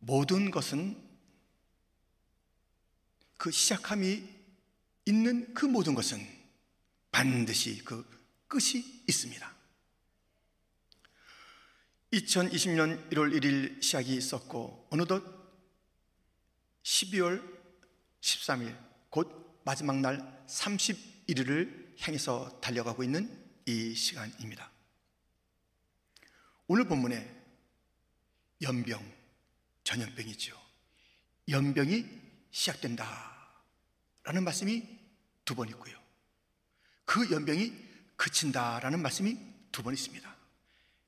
모든 것은 그 시작함이 있는 그 모든 것은 반드시 그 끝이 있습니다. 2020년 1월 1일 시작이 있었고 어느덧 12월 13일 곧 마지막 날 31일을 향해서 달려가고 있는 이 시간입니다. 오늘 본문에 연병, 전염병이죠. 연병이 시작된다 라는 말씀이 두 번 있고요, 그 연병이 그친다 라는 말씀이 두 번 있습니다.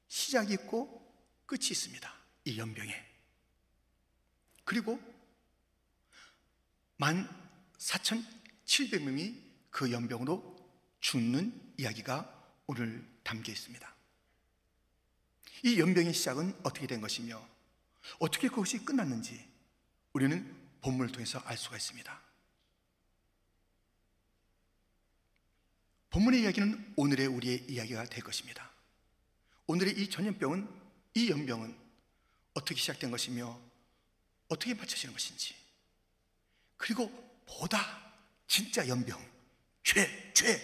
시작이 있고 끝이 있습니다, 이 연병에. 그리고 14,700명이 그 연병으로 죽는 이야기가 오늘 담겨 있습니다. 이 연병의 시작은 어떻게 된 것이며 어떻게 그것이 끝났는지 우리는 본문을 통해서 알 수가 있습니다. 본문의 이야기는 오늘의 우리의 이야기가 될 것입니다. 오늘의 이 전염병은, 이 연병은 어떻게 시작된 것이며 어떻게 마쳐지는 것인지, 그리고 보다 진짜 연병, 죄,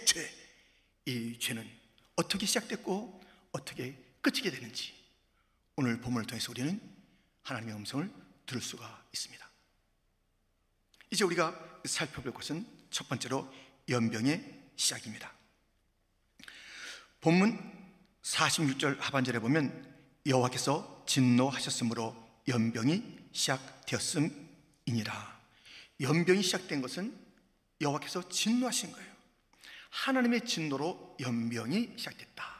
이 죄는 어떻게 시작됐고 어떻게 끝이게 되는지 오늘 본문을 통해서 우리는 하나님의 음성을 들을 수가 있습니다. 이제 우리가 살펴볼 것은 첫 번째로 연병의 시작입니다. 본문 46절 하반절에 보면 여호와께서 진노하셨으므로 연병이 시작되었음이니라. 연병이 시작된 것은 여호와께서 진노하신 거예요. 하나님의 진노로 연병이 시작됐다.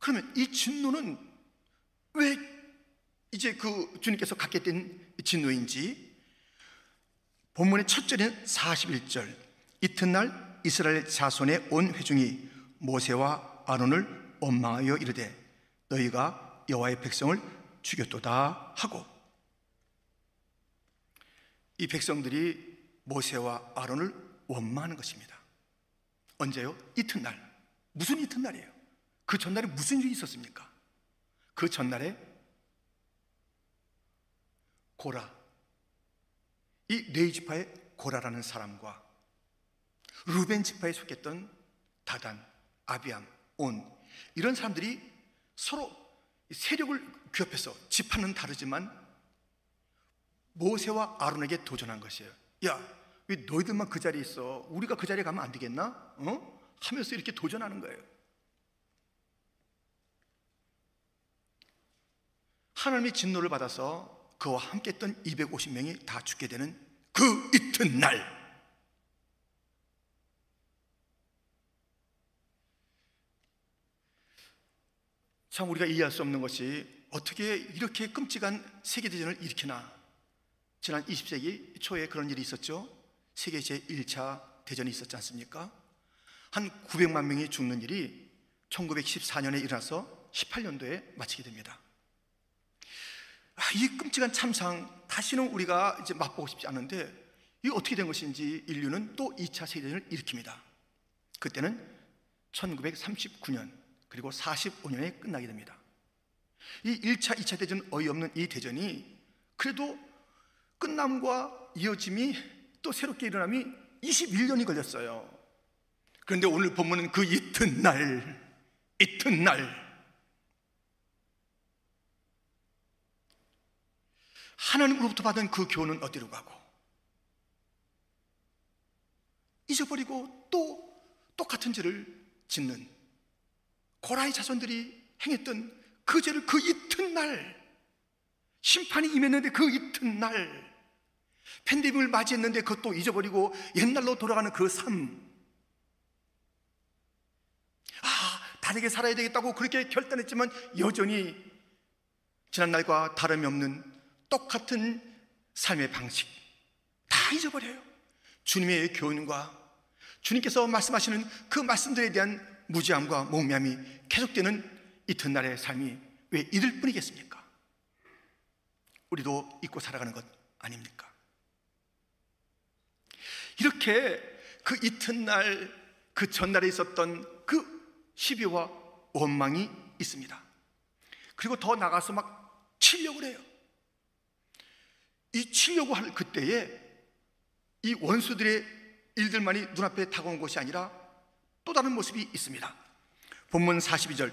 그러면 이 진노는 왜 이제 그 주님께서 갖게 된 진노인지, 본문의 첫 절인 41절 이튿날 이스라엘 자손의 온 회중이 모세와 아론을 원망하여 이르되 너희가 여호와의 백성을 죽였도다 하고, 이 백성들이 모세와 아론을 원망하는 것입니다. 언제요? 이튿날. 무슨 이튿날이에요? 그 전날에 무슨 일이 있었습니까? 그 전날에 고라, 이 레위지파의 고라라는 사람과 루벤 지파에 속했던 다단, 아비암, 온 이런 사람들이 서로 세력을 규합해서 지파는 다르지만 모세와 아론에게 도전한 것이에요. 야, 왜 너희들만 그 자리에 있어? 우리가 그 자리에 가면 안 되겠나? 하면서 이렇게 도전하는 거예요. 하나님의 진노를 받아서 그와 함께 했던 250명이 다 죽게 되는 그 이튿날, 참 우리가 이해할 수 없는 것이 어떻게 이렇게 끔찍한 세계대전을 일으키나. 지난 20세기 초에 그런 일이 있었죠. 세계 제1차 대전이 있었지 않습니까? 한 900만 명이 죽는 일이 1914년에 일어나서 18년도에 마치게 됩니다. 이 끔찍한 참상 다시는 우리가 이제 맛보고 싶지 않은데 이게 어떻게 된 것인지 인류는 또 2차 세계대전을 일으킵니다. 그때는 1939년 그리고 45년에 끝나게 됩니다. 이 1차, 2차 대전, 어이없는 이 대전이 그래도 끝남과 이어짐이 또 새롭게 일어남이 21년이 걸렸어요. 그런데 오늘 본문은 그 이튿날 하나님으로부터 받은 그 교훈은 어디로 가고, 잊어버리고 또 똑같은 죄를 짓는 고라의 자손들이 행했던 그 죄를 그 이튿날, 심판이 임했는데 그 이튿날, 팬데믹을 맞이했는데 그것도 잊어버리고 옛날로 돌아가는 그 삶. 다르게 살아야 되겠다고 그렇게 결단했지만 여전히 지난날과 다름이 없는 똑같은 삶의 방식 다 잊어버려요. 주님의 교훈과 주님께서 말씀하시는 그 말씀들에 대한 무지함과 몽매함이 계속되는 이튿날의 삶이 왜 이들 뿐이겠습니까? 우리도 잊고 살아가는 것 아닙니까? 이렇게 그 이튿날, 그 전날에 있었던 그 시비와 원망이 있습니다. 그리고 더 나가서 막 치려고 해요. 이 치려고 할 그때에 이 원수들의 일들만이 눈앞에 다가온 것이 아니라 또 다른 모습이 있습니다. 본문 42절,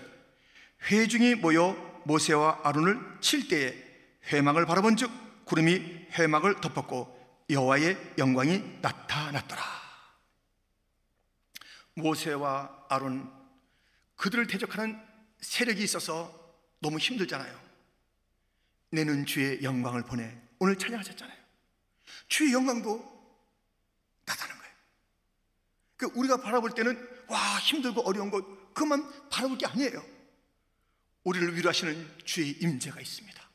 회중이 모여 모세와 아론을 칠 때에 회막을 바라본 즉 구름이 회막을 덮었고 여호와의 영광이 나타났더라. 모세와 아론, 그들을 대적하는 세력이 있어서 너무 힘들잖아요. 내는 주의 영광을 보내, 오늘 찬양하셨잖아요. 주의 영광도 나타난 거예요. 그러니까 우리가 바라볼 때는 와, 힘들고 어려운 것 그만 바라볼 게 아니에요. 우리를 위로하시는 주의 임재가 있습니다.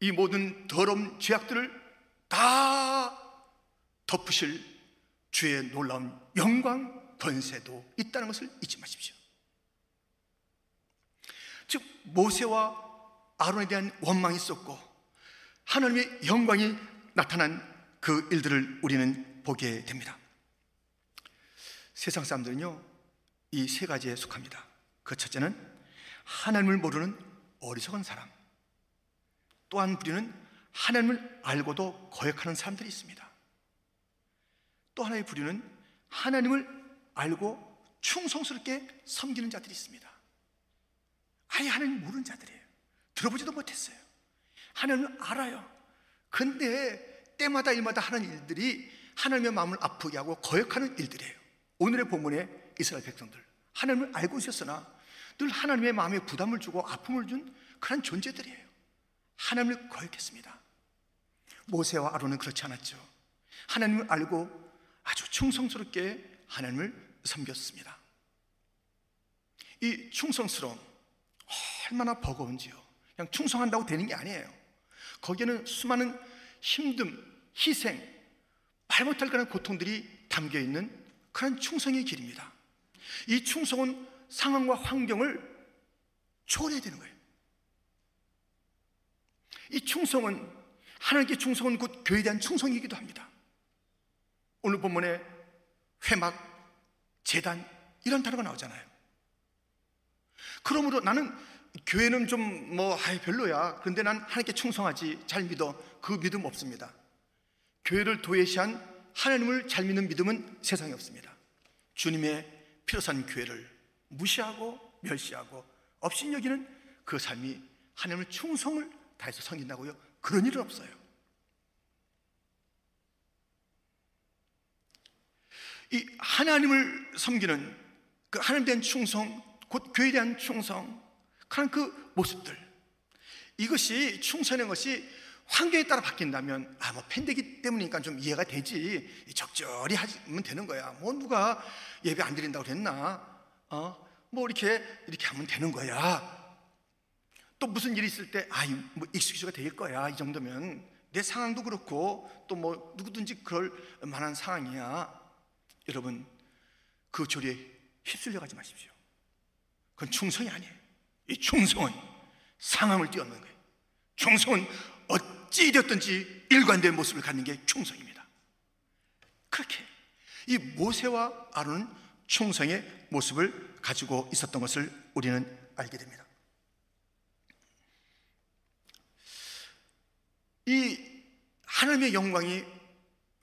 이 모든 더러운 죄악들을 다 덮으실 주의 놀라운 영광 권세도 있다는 것을 잊지 마십시오. 즉 모세와 아론에 대한 원망이 있었고 하나님의 영광이 나타난 그 일들을 우리는 보게 됩니다. 세상 사람들은요 이 세 가지에 속합니다. 그 첫째는 하나님을 모르는 어리석은 사람, 또한 부류는 하나님을 알고도 거역하는 사람들이 있습니다. 또 하나의 부류는 하나님을 알고 충성스럽게 섬기는 자들이 있습니다. 아예 하나님을 모르는 자들이에요. 들어보지도 못했어요. 하나님을 알아요. 근데 때마다 일마다 하는 일들이 하나님의 마음을 아프게 하고 거역하는 일들이에요. 오늘의 본문의 이스라엘 백성들, 하나님을 알고 있었으나 늘 하나님의 마음에 부담을 주고 아픔을 준 그런 존재들이에요. 하나님을 거역했습니다. 모세와 아론은 그렇지 않았죠. 하나님을 알고 아주 충성스럽게 하나님을 섬겼습니다. 이 충성스러움 얼마나 버거운지요. 그냥 충성한다고 되는 게 아니에요. 거기에는 수많은 힘듦, 희생, 말 못할 그런 고통들이 담겨있는 그런 충성의 길입니다. 이 충성은 상황과 환경을 초월해야 되는 거예요. 이 충성은, 하나님께 충성은 곧 교회에 대한 충성이기도 합니다. 오늘 본문에 회막, 제단 이런 단어가 나오잖아요. 그러므로 나는 교회는 좀 별로야, 그런데 난 하나님께 충성하지, 잘 믿어, 그 믿음 없습니다. 교회를 도외시한 하나님을 잘 믿는 믿음은 세상에 없습니다. 주님의 필요한 교회를 무시하고 멸시하고 업신여기는 그 삶이 하나님을 충성을 다해서 섬긴다고요? 그런 일은 없어요. 이 하나님을 섬기는 그 하나님에 대한 충성, 곧 교회에 대한 충성, 그런 그 모습들, 이것이 충성하는 것이 환경에 따라 바뀐다면 팬되기 때문이니까 좀 이해가 되지, 적절히 하면 되는 거야, 누가 예배 안 드린다고 그랬나, 이렇게 하면 되는 거야, 또 무슨 일이 있을 때 익숙해져가 될 거야, 이 정도면 내 상황도 그렇고 또 누구든지 그럴 만한 상황이야. 여러분, 그 조리에 휩쓸려 가지 마십시오. 그건 충성이 아니에요. 이 충성은 상황을 뛰어넘는 거예요. 충성은 어찌 되었든지 일관된 모습을 갖는 게 충성입니다. 그렇게 이 모세와 아론은 충성의 모습을 가지고 있었던 것을 우리는 알게 됩니다. 이 하나님의 영광이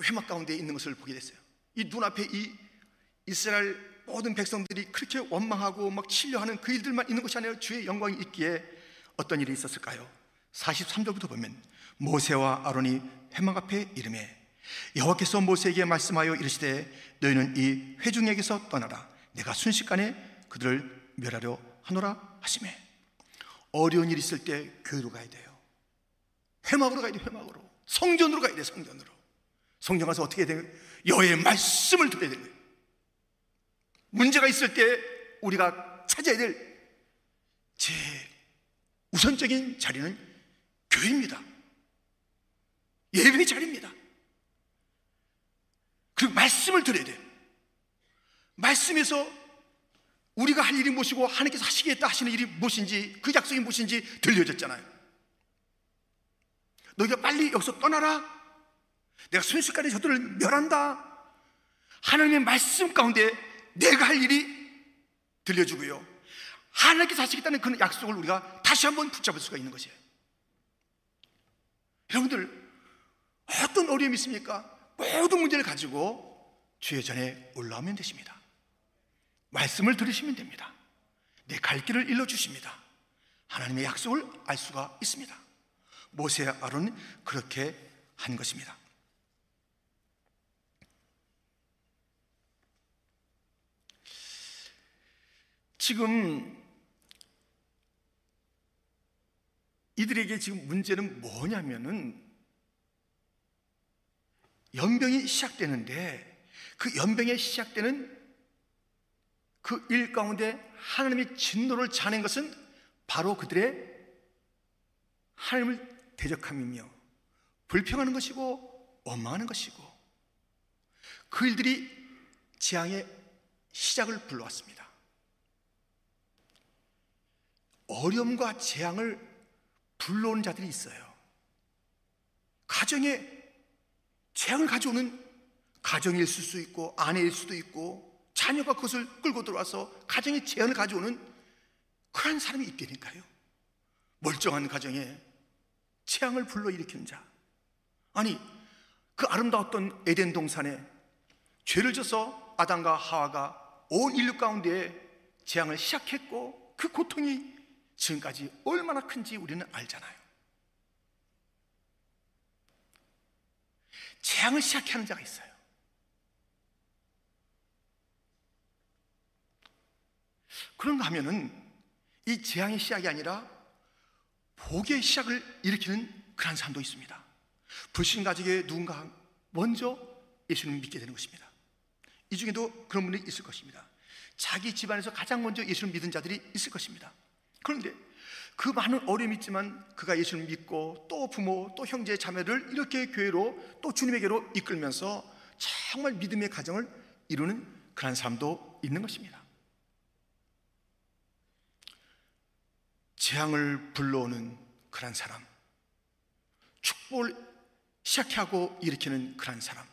회막 가운데 있는 것을 보게 됐어요. 이 눈앞에 이 이스라엘 모든 백성들이 그렇게 원망하고 막 치려하는 그 일들만 있는 것이 아니라 주의 영광이 있기에 어떤 일이 있었을까요? 43절부터 보면, 모세와 아론이 회막 앞에 이르매 여호와께서 모세에게 말씀하여 이르시되 너희는 이 회중에게서 떠나라, 내가 순식간에 그들을 멸하려 하노라 하시매. 어려운 일이 있을 때 교회로 가야 돼요. 회막으로 가야 돼, 회막으로. 성전으로 가야 돼, 성전으로. 성전 가서 어떻게 해야 돼? 여호와의 말씀을 들어야 돼. 문제가 있을 때 우리가 찾아야 될 제일 우선적인 자리는 교회입니다. 예배의 자리입니다. 그리고 말씀을 들어야 돼. 말씀에서 우리가 할 일이 무엇이고 하나님께서 하시겠다 하시는 일이 무엇인지, 그 약속이 무엇인지 들려졌잖아요. 너희가 빨리 여기서 떠나라, 내가 순식간에 저들을 멸한다, 하나님의 말씀 가운데 내가 할 일이 들려주고요, 하나님께 사시겠다는 그 약속을 우리가 다시 한번 붙잡을 수가 있는 것이에요. 여러분들 어떤 어려움이 있습니까? 모든 문제를 가지고 주의 전에 올라오면 되십니다. 말씀을 들으시면 됩니다. 내 갈 길을 일러주십니다. 하나님의 약속을 알 수가 있습니다. 모세 아론은 그렇게 한 것입니다. 지금 이들에게 지금 문제는 뭐냐면은 연병이 시작되는데 그 연병에 시작되는 그 일 가운데 하나님의 진노를 자아낸 것은 바로 그들의 하나님을 대적함이며 불평하는 것이고 원망하는 것이고 그 일들이 재앙의 시작을 불러왔습니다. 어려움과 재앙을 불러오는 자들이 있어요. 가정에 재앙을 가져오는 가정일 수도 있고 아내일 수도 있고 자녀가 그것을 끌고 들어와서 가정에 재앙을 가져오는 그런 사람이 있다니까요. 멀쩡한 가정에 재앙을 불러일으키는 자. 아니 그 아름다웠던 에덴 동산에 죄를 져서 아담과 하와가 온 인류 가운데에 재앙을 시작했고 그 고통이 지금까지 얼마나 큰지 우리는 알잖아요. 재앙을 시작하는 자가 있어요. 그런가 하면은 이 재앙의 시작이 아니라 복의 시작을 일으키는 그런 사람도 있습니다. 불신 가족의 누군가 먼저 예수님을 믿게 되는 것입니다. 이 중에도 그런 분이 있을 것입니다. 자기 집안에서 가장 먼저 예수를 믿은 자들이 있을 것입니다. 그런데 그 많은 어려움이 있지만 그가 예수를 믿고 또 부모 또 형제 자매를 이렇게 교회로 또 주님에게로 이끌면서 정말 믿음의 가정을 이루는 그런 사람도 있는 것입니다. 재앙을 불러오는 그런 사람, 축복을 시작하고 일으키는 그런 사람.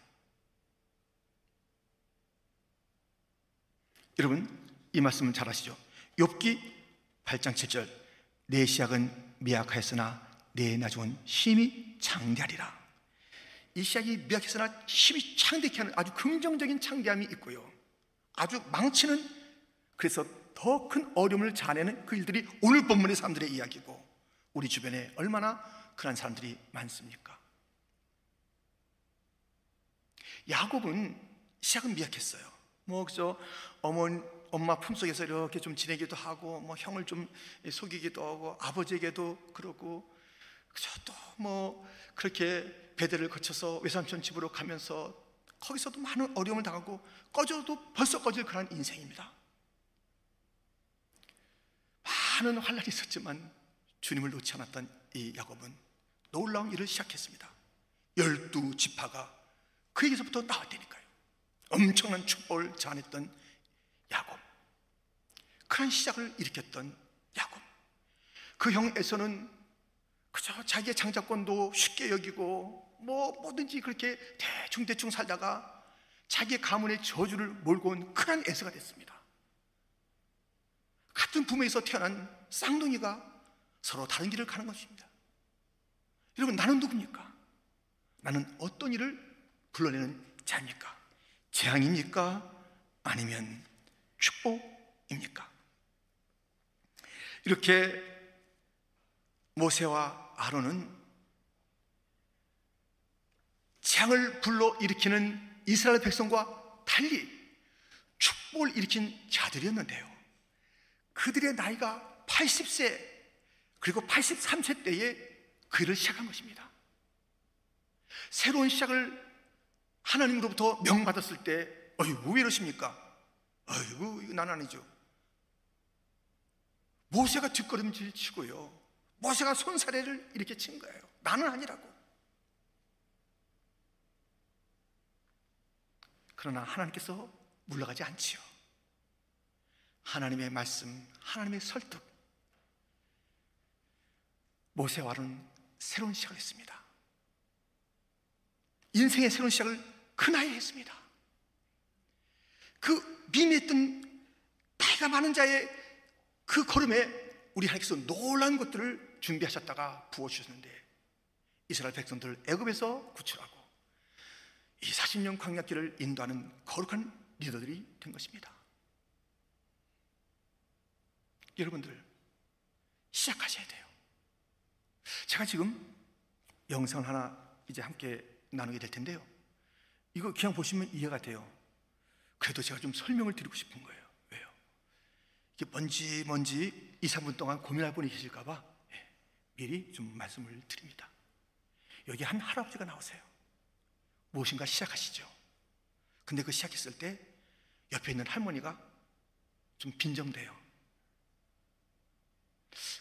여러분 이 말씀은 잘 아시죠? 욥기 8장 7절 내 시작은 미약하였으나 내 나중은 심히 창대하리라. 이 시작이 미약했으나 심히 창대케 하는 아주 긍정적인 창대함이 있고요, 아주 망치는, 그래서 더 큰 어려움을 자아내는 그 일들이 오늘 본문의 사람들의 이야기고 우리 주변에 얼마나 그런 사람들이 많습니까? 야곱은 시작은 미약했어요. 뭐 그저 엄마 품속에서 이렇게 좀 지내기도 하고 뭐 형을 좀 속이기도 하고 아버지에게도 그러고 또 뭐 그렇게 배대를 거쳐서 외삼촌 집으로 가면서 거기서도 많은 어려움을 당하고 꺼져도 벌써 꺼질 그런 인생입니다. 많은 환난이 있었지만 주님을 놓지 않았던 이 야곱은 놀라운 일을 시작했습니다. 12 지파가 그에게서부터 나왔다니까요. 엄청난 축복을 자아냈던 야곱, 그런 시작을 일으켰던 야곱. 그 형 에서는 그저 자기의 장자권도 쉽게 여기고 뭐든지 그렇게 대충 살다가 자기의 가문의 저주를 몰고 온 큰한 에서가 됐습니다. 같은 부모에서 태어난 쌍둥이가 서로 다른 길을 가는 것입니다. 여러분 나는 누굽니까? 나는 어떤 일을 불러내는 자입니까? 재앙입니까? 아니면 축복입니까? 이렇게 모세와 아론은 재앙을 불러일으키는 이스라엘 백성과 달리 축복을 일으킨 자들이었는데요, 그들의 나이가 80세 그리고 83세 때에 그 일을 시작한 것입니다. 새로운 시작을 하나님으로부터 명받았을 때 왜 이러십니까? 아이고 이거 난 아니죠. 모세가 뒷걸음질 치고요, 모세가 손사래를 이렇게 친 거예요. 나는 아니라고. 그러나 하나님께서 물러가지 않지요. 하나님의 말씀, 하나님의 설득. 모세와 아론은 새로운 시작을 했습니다. 인생의 새로운 시작을 그 나이에 했습니다. 그 미미했던 나이가 많은 자의 그 걸음에 우리 하나님께서 놀라운 것들을 준비하셨다가 부어주셨는데, 이스라엘 백성들을 애굽에서 구출하고 이 40년 광야길을 인도하는 거룩한 리더들이 된 것입니다. 여러분들 시작하셔야 돼요. 제가 지금 영상을 하나 이제 함께 나누게 될 텐데요, 이거 그냥 보시면 이해가 돼요. 그래도 제가 좀 설명을 드리고 싶은 거예요. 왜요? 이게 뭔지 2, 3분 동안 고민할 분이 계실까 봐 미리 좀 말씀을 드립니다. 여기 한 할아버지가 나오세요. 무엇인가 시작하시죠. 근데 그 시작했을 때 옆에 있는 할머니가 좀 빈정돼요.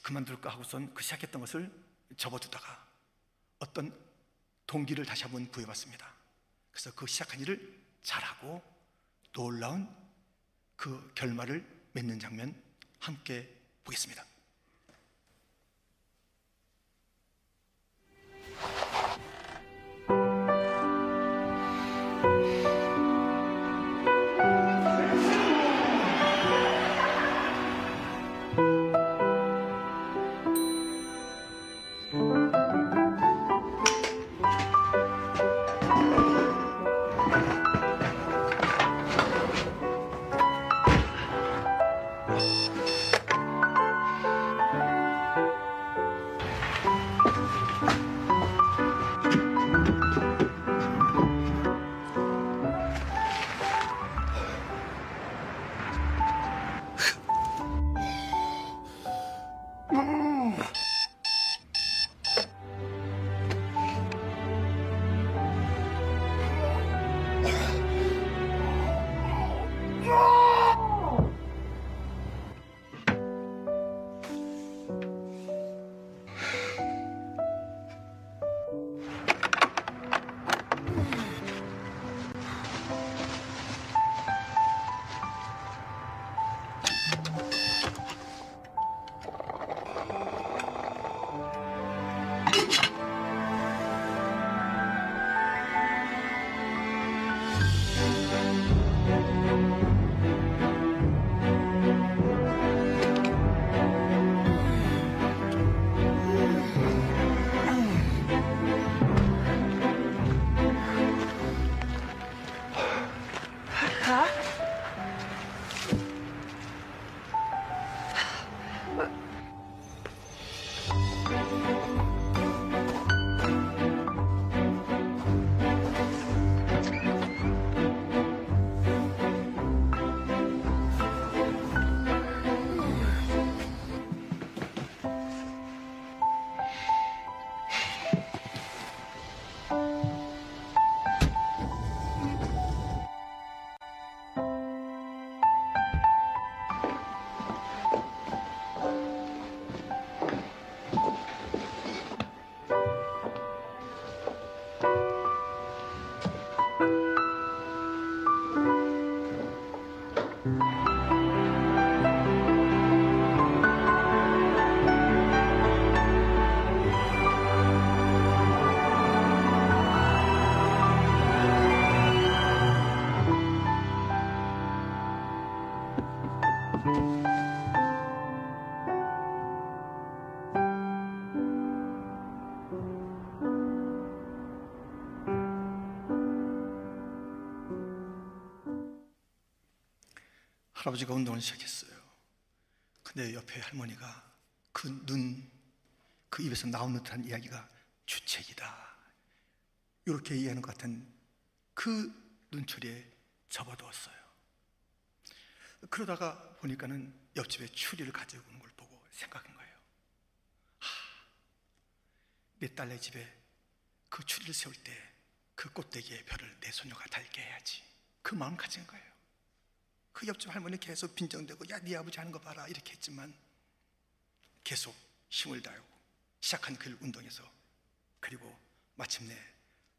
그만둘까 하고선 그 시작했던 것을 접어두다가 어떤 동기를 다시 한번 부여받습니다. 그래서 그 시작한 일을 잘하고 놀라운 그 결말을 맺는 장면 함께 보겠습니다. 할아버지가 운동을 시작했어요. 근데 옆에 할머니가 그 입에서 나온 듯한 이야기가 주책이다, 이렇게 이해하는 것 같은 그 눈초리에 접어두었어요. 그러다가 보니까는 옆집에 추리를 가지고 오는 걸 보고 생각한 거예요. 내 딸네 집에 그 추리를 세울 때 그 꽃대기에 별을 내 소녀가 달게 해야지, 그 마음 가진 거예요. 그 옆집 할머니 계속 빈정대고 야, 네 아버지 하는 거 봐라 이렇게 했지만 계속 힘을 다하고 시작한 그 운동에서, 그리고 마침내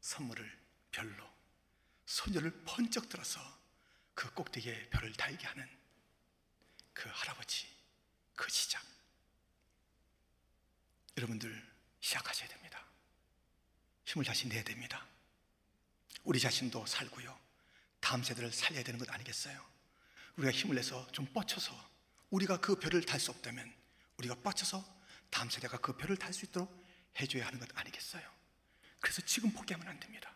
선물을 별로 소녀를 번쩍 들어서 그 꼭대기에 별을 달게 하는 그 할아버지, 그 시작. 여러분들 시작하셔야 됩니다. 힘을 다시 내야 됩니다. 우리 자신도 살고요, 다음 세대를 살려야 되는 것 아니겠어요? 우리가 힘을 내서 좀 뻗쳐서 우리가 그 별을 탈 수 없다면 우리가 빡쳐서 다음 세대가 그 별을 탈 수 있도록 해줘야 하는 것 아니겠어요? 그래서 지금 포기하면 안 됩니다.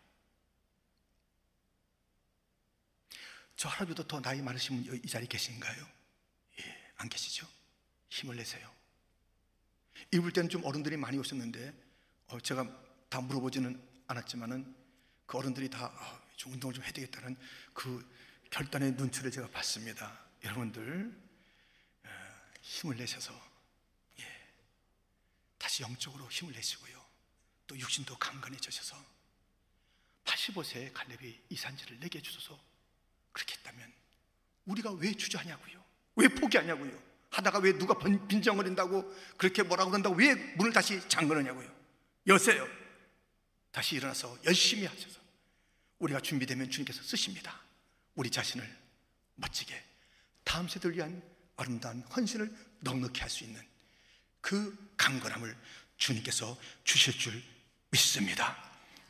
저 할아버지도 더 나이 많으신 분 이 자리에 계신가요? 예, 안 계시죠? 힘을 내세요. 입을 때는 좀 어른들이 많이 오셨는데 제가 다 물어보지는 않았지만은 그 어른들이 다 좀 운동을 좀 해야 되겠다는 그 결단의 눈초리를 제가 봤습니다. 여러분들 힘을 내셔서 예, 다시 영적으로 힘을 내시고요. 또 육신도 강건해져셔서 85세의 갈렙이 이 산지를 내게 주소서 그렇게 했다면 우리가 왜 주저하냐고요? 왜 포기하냐고요? 하다가 왜 누가 빈정거린다고 그렇게 뭐라고 그런다고 왜 문을 다시 잠그느냐고요? 여세요. 다시 일어나서 열심히 하셔서 우리가 준비되면 주님께서 쓰십니다. 우리 자신을 멋지게 다음 세대를 위한 아름다운 헌신을 넉넉히 할 수 있는 그 강건함을 주님께서 주실 줄 믿습니다.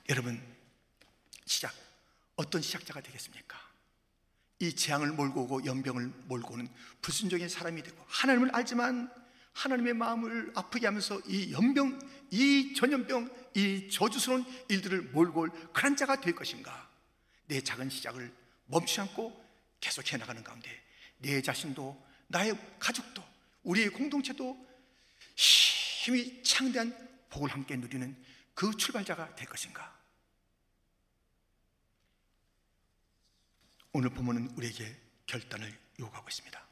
여러분, 시작, 어떤 시작자가 되겠습니까? 이 재앙을 몰고 오고 연병을 몰고 오는 불순종의 사람이 되고 하나님을 알지만 하나님의 마음을 아프게 하면서 이 연병, 이 전염병, 이 저주스러운 일들을 몰고 올 그런 자가 될 것인가? 내 작은 시작을 멈추지 않고 계속해 나가는 가운데 내 자신도 나의 가족도 우리의 공동체도 힘이 창대한 복을 함께 누리는 그 출발자가 될 것인가? 오늘 본문은 우리에게 결단을 요구하고 있습니다.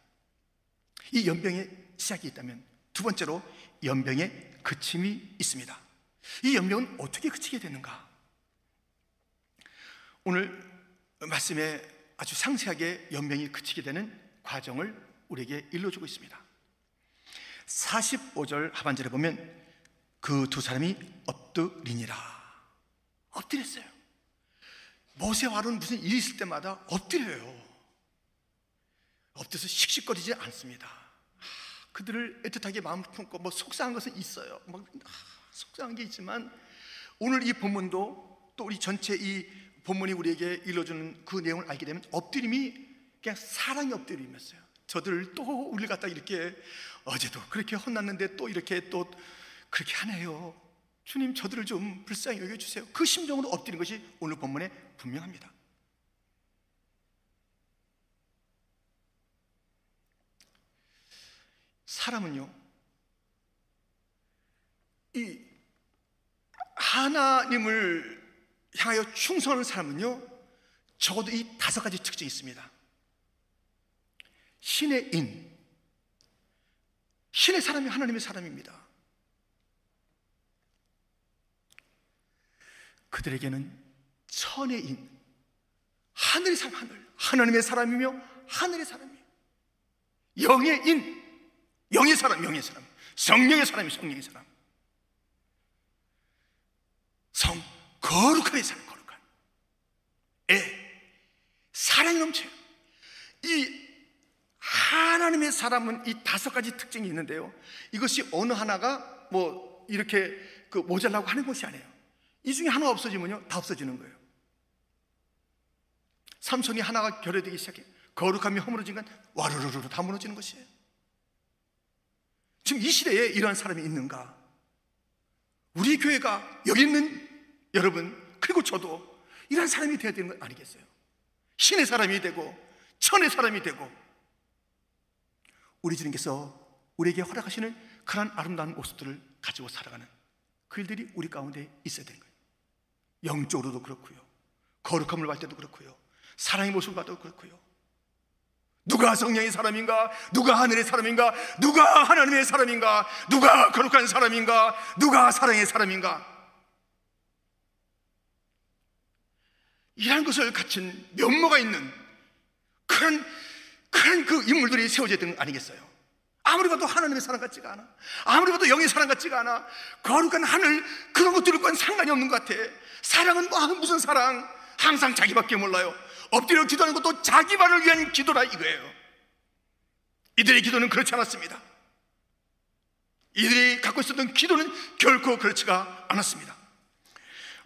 이 연병의 시작이 있다면 두 번째로 연병의 그침이 있습니다. 이 연병은 어떻게 그치게 되는가? 오늘 말씀에 아주 상세하게 연병이 그치게 되는 과정을 우리에게 일러주고 있습니다. 45절 하반절에 보면 그 두 사람이 엎드리니라. 엎드렸어요. 모세와 아론은 무슨 일이 있을 때마다 엎드려요. 엎드려서 씩씩거리지 않습니다. 그들을 애틋하게 마음을 품고 속상한 것은 있어요. 속상한 게 있지만 오늘 이 본문도 또 우리 전체 이 본문이 우리에게 일러주는 그 내용을 알게 되면 엎드림이 그냥 사랑의 엎드림이었어요. 저들을 또 우리를 갖다 이렇게 어제도 그렇게 혼났는데 또 이렇게 또 그렇게 하네요. 주님, 저들을 좀 불쌍히 여겨주세요. 그 심정으로 엎드리는 것이 오늘 본문에 분명합니다. 사람은요, 이 하나님을 향하여 충성하는 사람은요, 적어도 이 5가지 특징이 있습니다. 신의 인, 신의 사람이 하나님의 사람입니다. 그들에게는 천의 인, 하늘의 사람, 하늘, 하나님의 사람이며 하늘의 사람이에요. 영의 인, 영의 사람, 영의 사람, 성령의 사람이 성령의 사람, 성, 거룩한 사람, 거룩한 애, 사랑이 넘쳐요. 이 하나님의 사람은 이 5가지 특징이 있는데요, 이것이 어느 하나가 뭐 이렇게 그 모자라고 하는 것이 아니에요. 이 중에 하나 없어지면요, 다 없어지는 거예요. 삼손이 하나가 결여되기 시작해 거룩함이 허물어진 건 와르르르 다 무너지는 것이에요. 지금 이 시대에 이러한 사람이 있는가? 우리 교회가, 여기 있는 여러분 그리고 저도 이러한 사람이 되어야 되는 건 아니겠어요? 신의 사람이 되고 천의 사람이 되고 우리 주님께서 우리에게 허락하시는 그런 아름다운 모습들을 가지고 살아가는 그 일들이 우리 가운데 있어야 되는 거예요. 영적으로도 그렇고요, 거룩함을 받을 때도 그렇고요, 사랑의 모습을 받을 때도 그렇고요. 누가 성령의 사람인가? 누가 하늘의 사람인가? 누가 하나님의 사람인가? 누가 거룩한 사람인가? 누가 사랑의 사람인가? 이런 것을 갖춘 면모가 있는 그런 그 인물들이 세워져야 되는 거 아니겠어요? 아무리 봐도 하나님의 사람 같지가 않아. 아무리 봐도 영의 사람 같지가 않아. 거룩한 하늘, 그런 것들과는 상관이 없는 것 같아. 사랑은 무슨 사랑? 항상 자기밖에 몰라요. 엎드려 기도하는 것도 자기만을 위한 기도라 이거예요. 이들의 기도는 그렇지 않았습니다. 이들이 갖고 있었던 기도는 결코 그렇지가 않았습니다.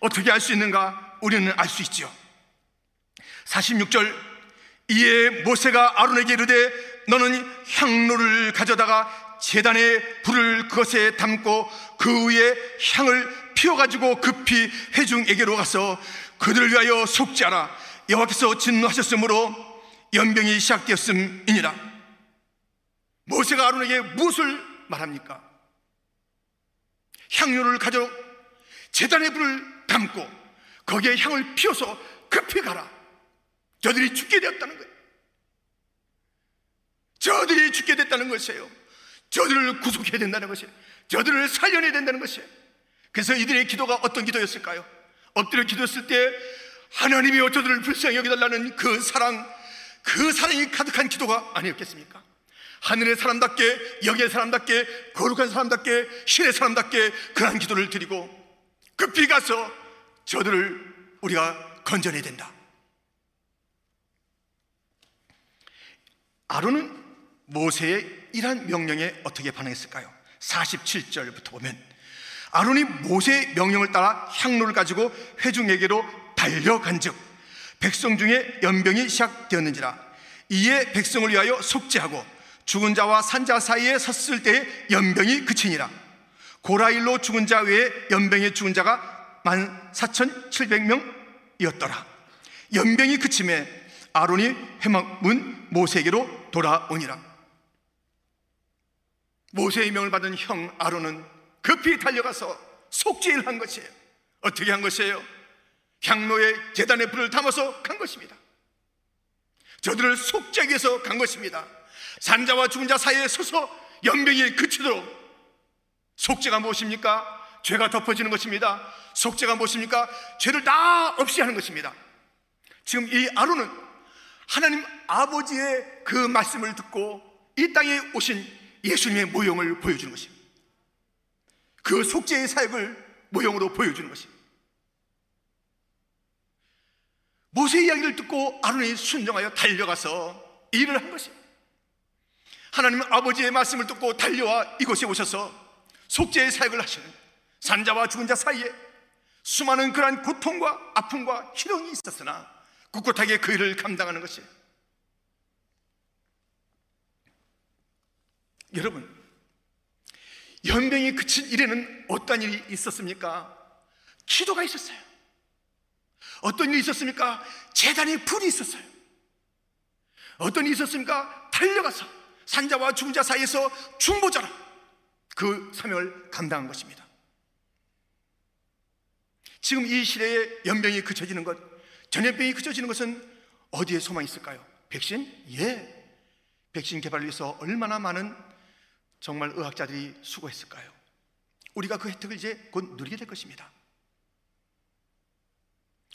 어떻게 알 수 있는가? 우리는 알 수 있지요. 46절, 이에 모세가 아론에게 이르되 너는 향로를 가져다가 제단에 불을 그것에 담고 그 위에 향을 피워가지고 급히 회중에게로 가서 그들을 위하여 속지하라. 여호와께서 진노하셨으므로 연병이 시작되었음이니라. 모세가 아론에게 무엇을 말합니까? 향료를 가져 제단에 불을 담고 거기에 향을 피워서 급히 가라. 저들이 죽게 되었다는 거예요. 저들이 죽게 됐다는 것이에요. 저들을 구속해야 된다는 것이에요. 저들을 살려내야 된다는 것이에요. 그래서 이들의 기도가 어떤 기도였을까요? 엎드려 기도했을 때 하나님이여 저들을 불쌍히 여기달라는 그 사랑, 그 사랑이 가득한 기도가 아니었겠습니까? 하늘의 사람답게, 여기의 사람답게, 거룩한 사람답게, 신의 사람답게 그러한 기도를 드리고 급히 가서 저들을 우리가 건져내야 된다. 아론은 모세의 이러한 명령에 어떻게 반응했을까요? 47절부터 보면 아론이 모세의 명령을 따라 향로를 가지고 회중에게로 달려간즉 백성 중에 연병이 시작되었는지라. 이에 백성을 위하여 속죄하고 죽은 자와 산자 사이에 섰을 때에 연병이 그치니라. 고라일로 죽은 자 외에 연병에 죽은 자가 14,700명이었더라 연병이 그침에 아론이 회막문 모세에게로 돌아오니라. 모세의 명을 받은 형 아론은 급히 달려가서 속죄를 한 것이에요. 어떻게 한 것이에요? 향로에 제단에 불을 담아서 간 것입니다. 저들을 속죄하기 위해서 간 것입니다. 산자와 죽은 자 사이에 서서 연병이 그치도록. 속죄가 무엇입니까? 죄가 덮어지는 것입니다. 속죄가 무엇입니까? 죄를 다 없이 하는 것입니다. 지금 이 아론은 하나님 아버지의 그 말씀을 듣고 이 땅에 오신 예수님의 모형을 보여주는 것입니다. 그 속죄의 사역을 모형으로 보여주는 것입니다. 모세의 이야기를 듣고 아론이 순종하여 달려가서 일을 한 것입니다. 하나님 아버지의 말씀을 듣고 달려와 이곳에 오셔서 속죄의 사역을 하시는, 산자와 죽은 자 사이에 수많은 그러한 고통과 아픔과 희롱이 있었으나 꿋꿋하게 그 일을 감당하는 것이에요. 여러분, 연병이 그친 일에는 어떤 일이 있었습니까? 기도가 있었어요. 어떤 일이 있었습니까? 제단에 불이 있었어요. 어떤 일이 있었습니까? 달려가서 산자와 죽은 자 사이에서 중보자라 그 사명을 감당한 것입니다. 지금 이 시대에 연병이 그쳐지는 것, 전염병이 그쳐지는 것은 어디에 소망이 있을까요? 백신? 예, 백신 개발을 위해서 얼마나 많은 정말 의학자들이 수고했을까요? 우리가 그 혜택을 이제 곧 누리게 될 것입니다.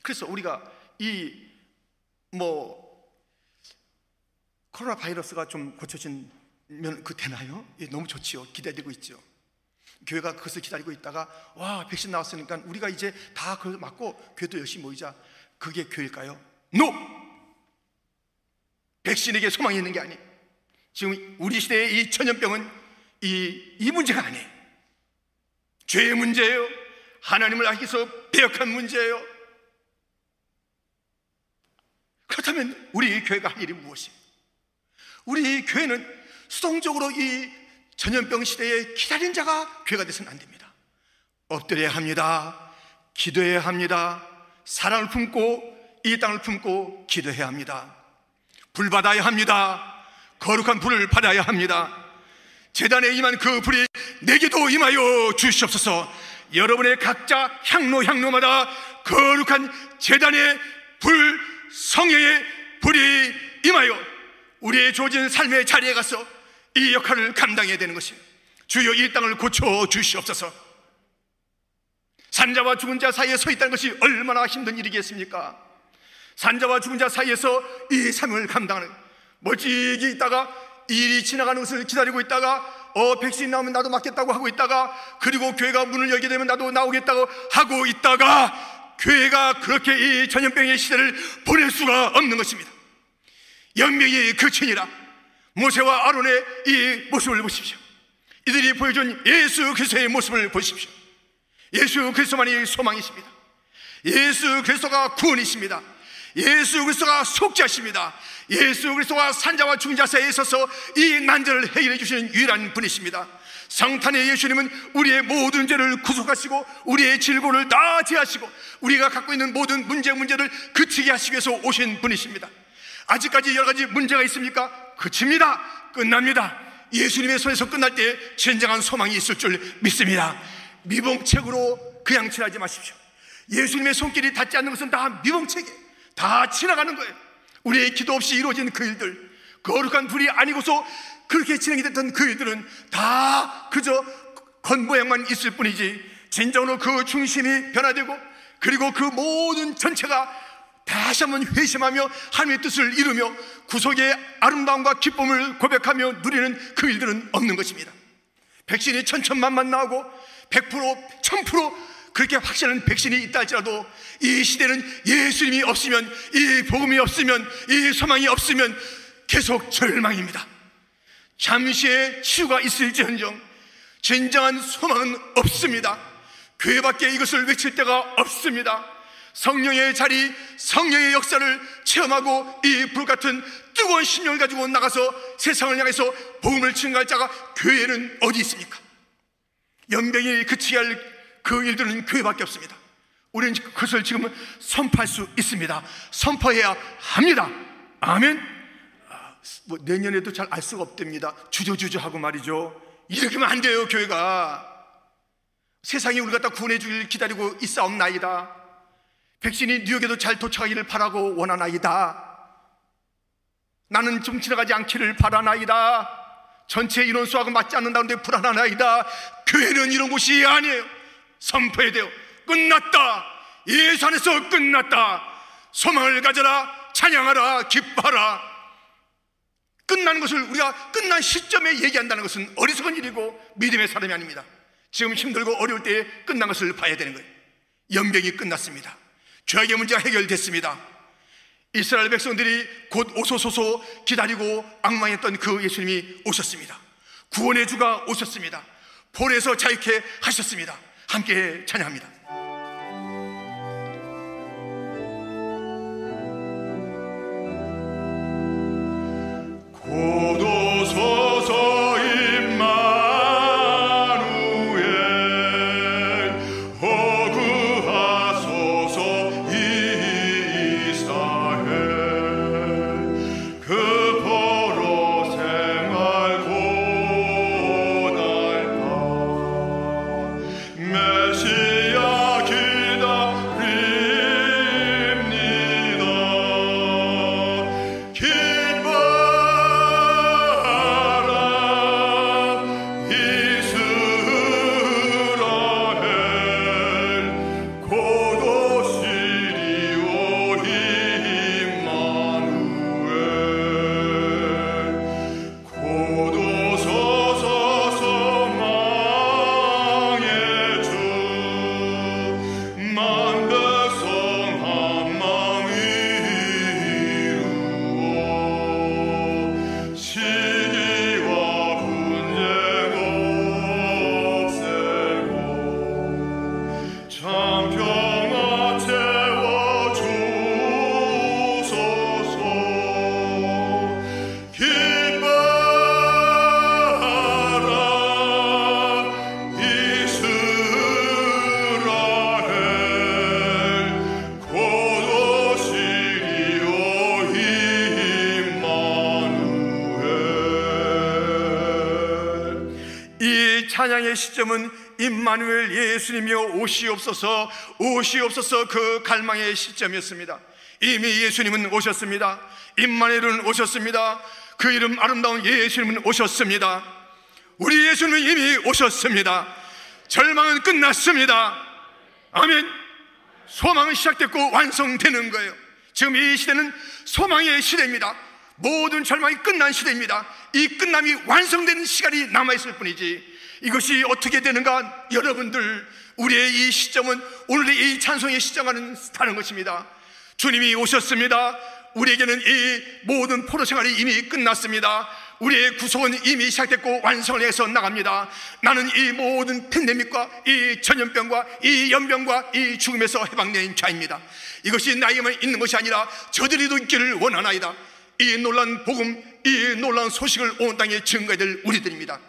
그래서 우리가 이 코로나 바이러스가 좀 고쳐지면 그 되나요? 예, 너무 좋지요. 기대되고 있죠. 교회가 그것을 기다리고 있다가 와, 백신 나왔으니까 우리가 이제 다 그걸 맞고 교회도 열심히 모이자, 그게 교회일까요? NO! 백신에게 소망이 있는 게 아니에요. 지금 우리 시대의 이 전염병은 이 문제가 아니에요. 죄의 문제예요. 하나님을 알기 위해서 배역한 문제예요. 그렇다면 우리 교회가 할 일이 무엇이에요? 우리 교회는 수동적으로 이 전염병 시대에 기다린 자가 교회가 돼서는 안 됩니다. 엎드려야 합니다. 기도해야 합니다. 사랑을 품고 이 땅을 품고 기도해야 합니다. 불 받아야 합니다. 거룩한 불을 받아야 합니다. 제단에 임한 그 불이 내게도 임하여 주시옵소서. 여러분의 각자 향로마다 거룩한 제단의 불, 성령의 불이 임하여 우리의 주어진 삶의 자리에 가서 이 역할을 감당해야 되는 것이에요. 주여 이 땅을 고쳐 주시옵소서. 산자와 죽은 자 사이에 서 있다는 것이 얼마나 힘든 일이겠습니까? 산자와 죽은 자 사이에서 이 사명을 감당하는, 멀찍이 있다가 일이 지나가는 것을 기다리고 있다가 백신 나오면 나도 맞겠다고 하고 있다가, 그리고 교회가 문을 열게 되면 나도 나오겠다고 하고 있다가, 교회가 그렇게 이 전염병의 시대를 보낼 수가 없는 것입니다. 연명이 그치니라. 모세와 아론의 이 모습을 보십시오. 이들이 보여준 예수 그리스도의 모습을 보십시오. 예수 그리스도만이 소망이십니다. 예수 그리스도가 구원이십니다. 예수 그리스도가 속죄하십니다. 예수 그리스도가 산자와 중자 사이에 있어서 이 난제를 해결해 주시는 유일한 분이십니다. 성탄의 예수님은 우리의 모든 죄를 구속하시고 우리의 질고를 다 제하시고 우리가 갖고 있는 모든 문제를 그치게 하시기 위해서 오신 분이십니다. 아직까지 여러 가지 문제가 있습니까? 그칩니다. 끝납니다. 예수님의 손에서 끝날 때 진정한 소망이 있을 줄 믿습니다. 미봉책으로 그냥 지나지 마십시오. 예수님의 손길이 닿지 않는 것은 다 미봉책이에요. 다 지나가는 거예요. 우리의 기도 없이 이루어진 그 일들, 거룩한 불이 아니고서 그렇게 진행이 됐던 그 일들은 다 그저 겉모양만 있을 뿐이지 진정으로 그 중심이 변화되고 그리고 그 모든 전체가 다시 한번 회심하며 하나님의 뜻을 이루며 구속의 아름다움과 기쁨을 고백하며 누리는 그 일들은 없는 것입니다. 백신이 천천만만 나오고 100% 1000% 그렇게 확실한 백신이 있다 할지라도 이 시대는 예수님이 없으면, 이 복음이 없으면, 이 소망이 없으면 계속 절망입니다. 잠시의 치유가 있을지언정 진정한 소망은 없습니다. 교회 밖에 이것을 외칠 때가 없습니다. 성령의 자리, 성령의 역사를 체험하고 이 불같은 뜨거운 심령을 가지고 나가서 세상을 향해서 복음을 증거할 자가 교회는 어디 있습니까? 연병이 그치게 할 그 일들은 교회밖에 없습니다. 우리는 그것을 지금 선포할 수 있습니다. 선포해야 합니다. 아멘. 내년에도 잘 알 수가 없답니다. 주저주저하고 말이죠. 이렇게면 안 돼요. 교회가 세상이 우리가 다 구원해 주길 기다리고 있사옵나이다. 백신이 뉴욕에도 잘 도착하기를 바라고 원하나이다. 나는 좀 지나가지 않기를 바라나이다. 전체 인원수하고 맞지 않는다는데 불안하나이다. 교회는 이런 곳이 아니에요. 선포해야 돼요. 끝났다. 예수 안에서 끝났다. 소망을 가져라, 찬양하라, 기뻐하라. 끝나는 것을 우리가 끝난 시점에 얘기한다는 것은 어리석은 일이고 믿음의 사람이 아닙니다. 지금 힘들고 어려울 때에 끝난 것을 봐야 되는 거예요. 연병이 끝났습니다. 죄악의 문제가 해결됐습니다. 이스라엘 백성들이 곧 오소서소 기다리고 앙망했던 그 예수님이 오셨습니다. 구원의 주가 오셨습니다. 볼에서 자유케 하셨습니다. 함께 찬양합니다. 곧 오소서 시점은 임마누엘 예수님이여 오시옵소서, 오시옵소서 그 갈망의 시점이었습니다. 이미 예수님은 오셨습니다. 임마누엘은 오셨습니다. 그 이름 아름다운 예수님은 오셨습니다. 우리 예수님은 이미 오셨습니다. 절망은 끝났습니다. 아멘. 소망은 시작됐고 완성되는 거예요. 지금 이 시대는 소망의 시대입니다. 모든 절망이 끝난 시대입니다. 이 끝남이 완성되는 시간이 남아있을 뿐이지 이것이 어떻게 되는가? 여러분들, 우리의 이 시점은 오늘의 이 찬송의 시점과는 다른 것입니다. 주님이 오셨습니다. 우리에게는 이 모든 포로생활이 이미 끝났습니다. 우리의 구속은 이미 시작됐고 완성을 해서 나갑니다. 나는 이 모든 팬데믹과 이 전염병과 이 연병과 이 죽음에서 해방된 자입니다. 이것이 나에게만 있는 것이 아니라 저들이도 있기를 원하나이다. 이 놀라운 복음, 이 놀라운 소식을 온 땅에 증거해야 될 우리들입니다.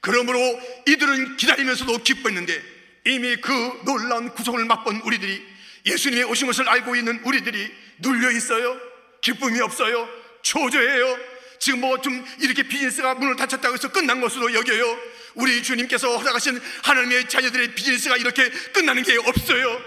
그러므로 이들은 기다리면서도 기뻐했는데 이미 그 놀라운 구속을 맛본 우리들이, 예수님이 오신 것을 알고 있는 우리들이 눌려 있어요. 기쁨이 없어요. 초조해요. 지금 뭐 좀 이렇게 비즈니스가 문을 닫혔다고 해서 끝난 것으로 여겨요. 우리 주님께서 허락하신 하나님의 자녀들의 비즈니스가 이렇게 끝나는 게 없어요.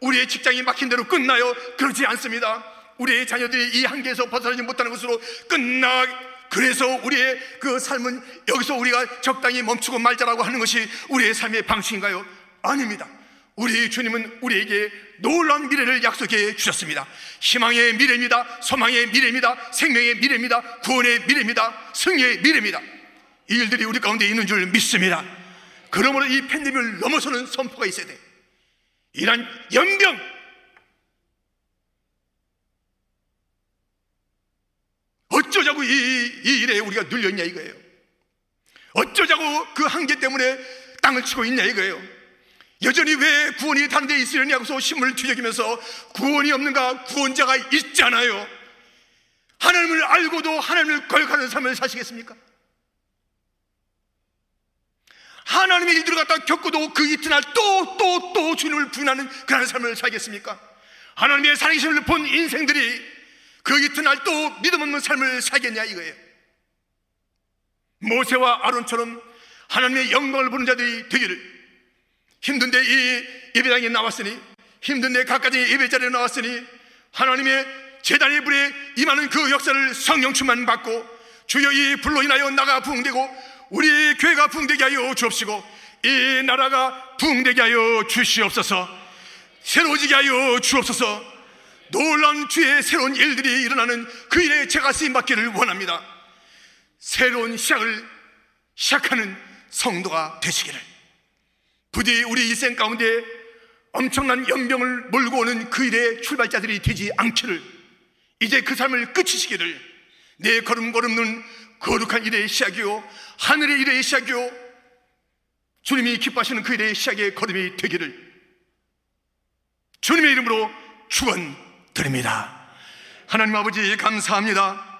우리의 직장이 막힌 대로 끝나요? 그렇지 않습니다. 우리의 자녀들이 이 한계에서 벗어나지 못하는 것으로 끝나. 그래서 우리의 그 삶은 여기서 우리가 적당히 멈추고 말자라고 하는 것이 우리의 삶의 방식인가요? 아닙니다. 우리 주님은 우리에게 놀라운 미래를 약속해 주셨습니다. 희망의 미래입니다. 소망의 미래입니다. 생명의 미래입니다. 구원의 미래입니다. 승리의 미래입니다. 이 일들이 우리 가운데 있는 줄 믿습니다. 그러므로 이 팬데믹을 넘어서는 선포가 있어야 돼. 이런 연병, 어쩌자고 이 일에 우리가 눌려있냐 이거예요. 어쩌자고 그 한계 때문에 땅을 치고 있냐 이거예요. 여전히 왜 구원이 다른 데 있으려냐고서 신문을 뒤적이면서 구원이 없는가? 구원자가 있잖아요. 하나님을 알고도 하나님을 거역하는 삶을 사시겠습니까? 하나님의 일들을 갖다 겪고도 그 이튿날 또 주님을 부인하는 그런 삶을 살겠습니까? 하나님의 살아계심을 본 인생들이 그 이튿날 또 믿음 없는 삶을 살겠냐 이거예요. 모세와 아론처럼 하나님의 영광을 보는 자들이 되기를. 힘든데 이 예배당에 나왔으니, 힘든데 각가정의 예배자리에 나왔으니, 하나님의 제단의 불에 임하는 그 역사를 성령 충만 받고 주여 이 불로 인하여 나가 부흥되고 우리 교회가 부흥되게 하여 주옵시고 이 나라가 부흥되게 하여 주시옵소서. 새로워지게 하여 주옵소서. 놀라운 주의 새로운 일들이 일어나는 그 일에 제가 쓰임받기를 원합니다. 새로운 시작을 시작하는 성도가 되시기를. 부디 우리 일생 가운데 엄청난 연병을 몰고 오는 그 일의 출발자들이 되지 않기를, 이제 그 삶을 끝이시기를, 내 걸음걸음은 거룩한 일의 시작이요 하늘의 일의 시작이요 주님이 기뻐하시는 그 일의 시작의 걸음이 되기를 주님의 이름으로 축원드립니다. 하나님 아버지 감사합니다.